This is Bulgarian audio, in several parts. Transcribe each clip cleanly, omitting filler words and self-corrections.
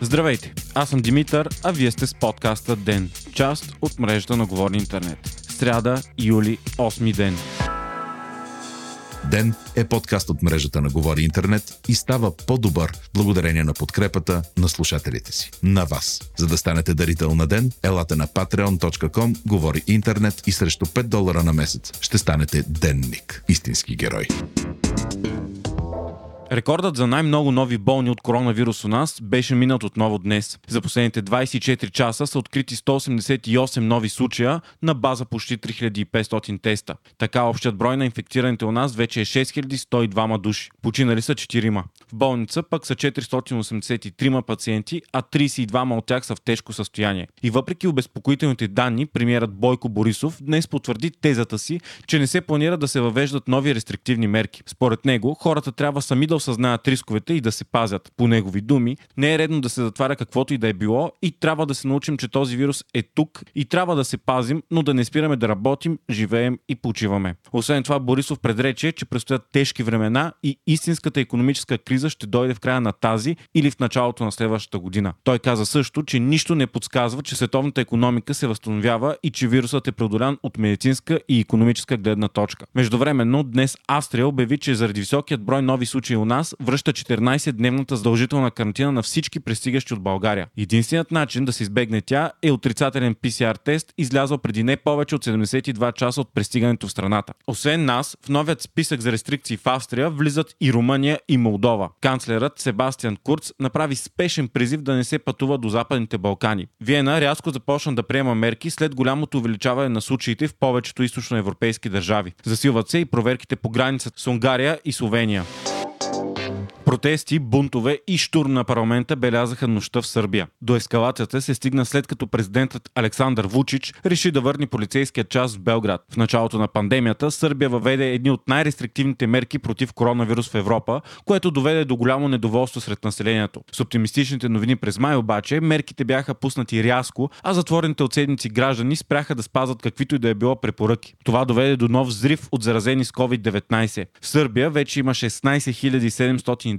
Здравейте, аз съм Димитър, а вие сте с подкаста ДЕН, част от мрежата на Говори Интернет. Сряда, юли, 8 ден. ДЕН е подкаст от мрежата на Говори Интернет и става по-добър благодарение на подкрепата на слушателите си. На вас. За да станете дарител на ДЕН, елате на patreon.com, Говори Интернет и срещу $5 на месец ще станете денник. Истински герой. Рекордът за най-много нови болни от коронавирус у нас беше минат отново днес. За последните 24 часа са открити 188 нови случая на база почти 3500 теста. Така общият брой на инфектираните у нас вече е 6102 души. Починали са 4. В болница пък са 483 пациенти, а 32 от тях са в тежко състояние. И въпреки обезпокоителните данни, премиерът Бойко Борисов днес потвърди тезата си, че не се планира да се въвеждат нови рестриктивни мерки. Според него, хората трябва сами да осъзнаят рисковете и да се пазят. По негови думи, не е редно да се затваря каквото и да е било и трябва да се научим, че този вирус е тук и трябва да се пазим, но да не спираме да работим, живеем и почиваме. Освен това, Борисов предрече, че предстоят тежки времена и истинската икономическа криза ще дойде в края на тази или в началото на следващата година. Той каза също, че нищо не подсказва, че световната икономика се възстановява и че вирусът е преодолян от медицинска и икономическа гледна точка. Междувременно, днес Австрия обяви, че заради високият брой нови случаи у нас връща 14-дневната задължителна карантина на всички пристигащи от България. Единственият начин да се избегне тя е отрицателен PCR тест, излязъл преди не повече от 72 часа от пристигането в страната. Освен нас, в новият списък за рестрикции в Австрия влизат и Румъния и Молдова. Канцлерът Себастиян Курц направи спешен призив да не се пътува до Западните Балкани. Виена рязко започна да приема мерки след голямото увеличаване на случаите в повечето източноевропейски държави. Засилват се и проверките по границата с Унгария и Словения. Протести, бунтове и штурм на парламента белязаха нощта в Сърбия. До ескалацията се стигна след като президентът Александър Вучич реши да върне полицейския час в Белград. В началото на пандемията Сърбия въведе едни от най-рестриктивните мерки против коронавирус в Европа, което доведе до голямо недоволство сред населението. С оптимистичните новини през май обаче мерките бяха пуснати рязко, а затворените от седмици граждани спряха да спазват каквито и да е било препоръки. Това доведе до нов взрив от заразени с COVID-19. В Сърбия вече има 16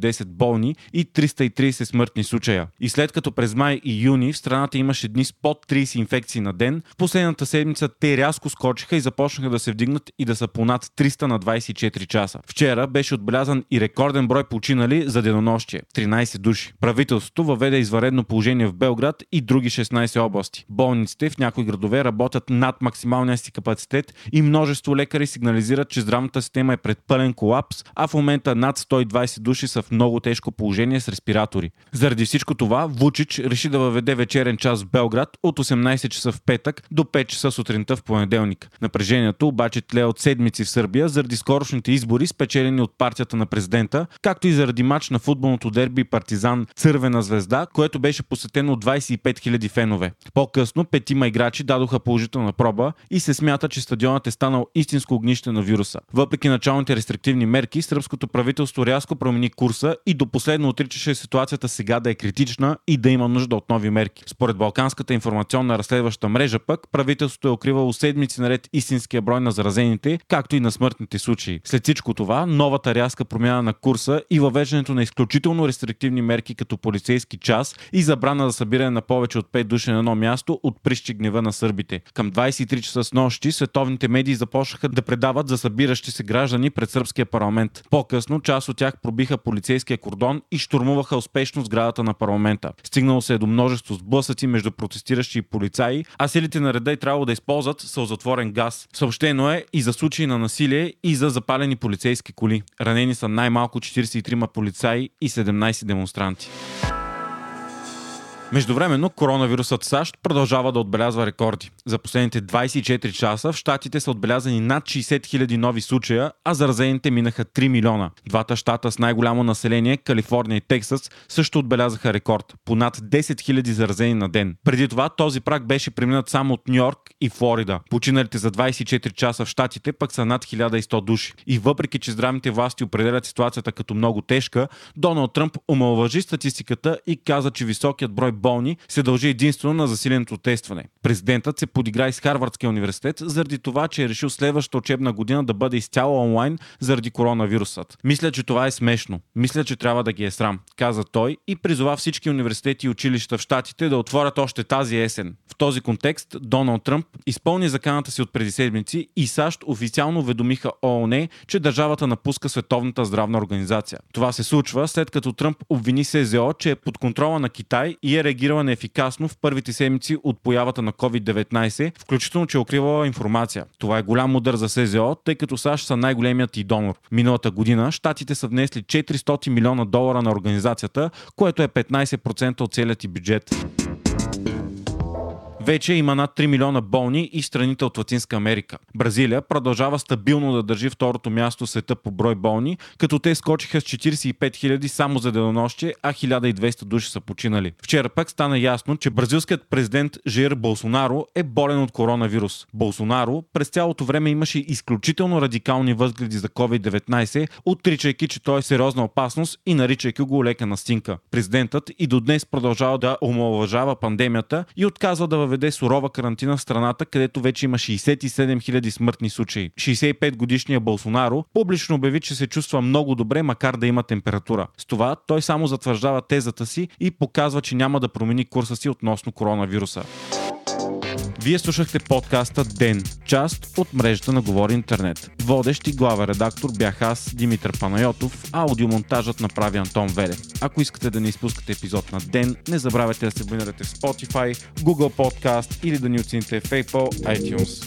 710 болни и 330 смъртни случая. И след като през май и юни в страната имаше дни с под 30 инфекции на ден, в последната седмица те рязко скочиха и започнаха да се вдигнат и да са понад 300 на 24 часа. Вчера беше отбелязан и рекорден брой починали за денонощие – 13 души. Правителството въведе извънредно положение в Белград и други 16 области. Болниците в някои градове работят над максималния си капацитет и множество лекари сигнализират, че здравната система е пред пълен колапс, а в момента над 120 души са в много тежко положение с респиратори. Заради всичко това, Вучич реши да въведе вечерен час в Белград от 18 часа в петък до 5 часа сутринта в понеделник. Напрежението обаче тлее от седмици в Сърбия заради скорошните избори, спечелени от партията на президента, както и заради матч на футболното дерби Партизан Цървена звезда, което беше посетено от 25 000 фенове. По-късно 5 играчи дадоха положителна проба и се смята, че стадионът е станал истинско огнище на вируса. Въпреки началните рестриктивни мерки, сръбското правителство рязко промени курса и до последно отричаше ситуацията сега да е критична и да има нужда от нови мерки. Според Балканската информационна разследваща мрежа пък, правителството е укривало седмици наред истинския брой на заразените, както и на смъртните случаи. След всичко това, новата рязка промяна на курса и въвеждането на изключително рестриктивни мерки като полицейски час и забрана за събиране на повече от 5 души на едно място отприщи гнева на сърбите. Към 23 часа снощи световните медии започнаха да предават за събиращи се граждани пред сърбския парламент. По-късно част от тях пробиха полицейския кордон и штурмуваха успешно сградата на парламента. Стигнало се до множество сблъсъци между протестиращи и полицаи, а силите на реда е трябвало да използват сълзотворен газ. Съобщено е и за случаи на насилие и за запалени полицейски коли. Ранени са най-малко 43 полицаи и 17 демонстранти. Междувременно, коронавирусът в САЩ продължава да отбелязва рекорди. За последните 24 часа в щатите са отбелязани над 60 000 нови случая, а заразените минаха 3 милиона. Двата щата с най-голямо население, Калифорния и Тексас, също отбелязаха рекорд – понад 10 000 заразени на ден. Преди това този праг беше преминат само от Нью-Йорк и и Флорида. Починалите за 24 часа в щатите пък са над 1100 души. И въпреки, че здравните власти определят ситуацията като много тежка, Доналд Тръмп омалважи статистиката и каза, че високият брой болни се дължи единствено на засиленото тестване. Президентът се подигра и с Харвардския университет заради това, че е решил следващата учебна година да бъде изцяло онлайн заради коронавирусът. Мисля, че това е смешно. Мисля, че трябва да ги е срам, каза той и призова всички университети и училища в щатите да отворят още тази есен. В този контекст Доналд Тръмп изпълни заканата си от преди седмици и САЩ официално уведомиха ООН, че държавата напуска Световната здравна организация. Това се случва след като Тръмп обвини СЗО, че е под контрола на Китай и е реагирала неефикасно в първите седмици от появата на COVID-19, включително че е укривала информация. Това е голям удар за СЗО, тъй като САЩ са най-големият и донор. Миналата година щатите са внесли $400 милиона на организацията, което е 15% от целият и бюджет. Вече има над 3 милиона болни и страните от Латинска Америка. Бразилия продължава стабилно да държи второто място в света по брой болни, като те скочиха с 45 хиляди само за денонощие, а 1200 души са починали. Вчера пък стана ясно, че бразилският президент Жир Болсонаро е болен от коронавирус. Болсонаро през цялото време имаше изключително радикални възгледи за COVID-19, отричайки, че той е сериозна опасност и наричайки го лека настинка. Президентът и до днес продължава да омаловажава пандемията и отказва да въведе сурова карантина в страната, където вече има 67 000 смъртни случаи. 65-годишният Болсонаро публично обяви, че се чувства много добре, макар да има температура. С това той само затвърждава тезата си и показва, че няма да промени курса си относно коронавируса. Вие слушахте подкаста ДЕН, част от мрежата на Говори Интернет. Водещ и главен редактор бях аз, Димитър Панайотов, а аудиомонтажът направи Антон Велев. Ако искате да не изпускате епизод на ДЕН, не забравяйте да се абонирате в Spotify, Google Podcast или да ни оцените в Apple iTunes.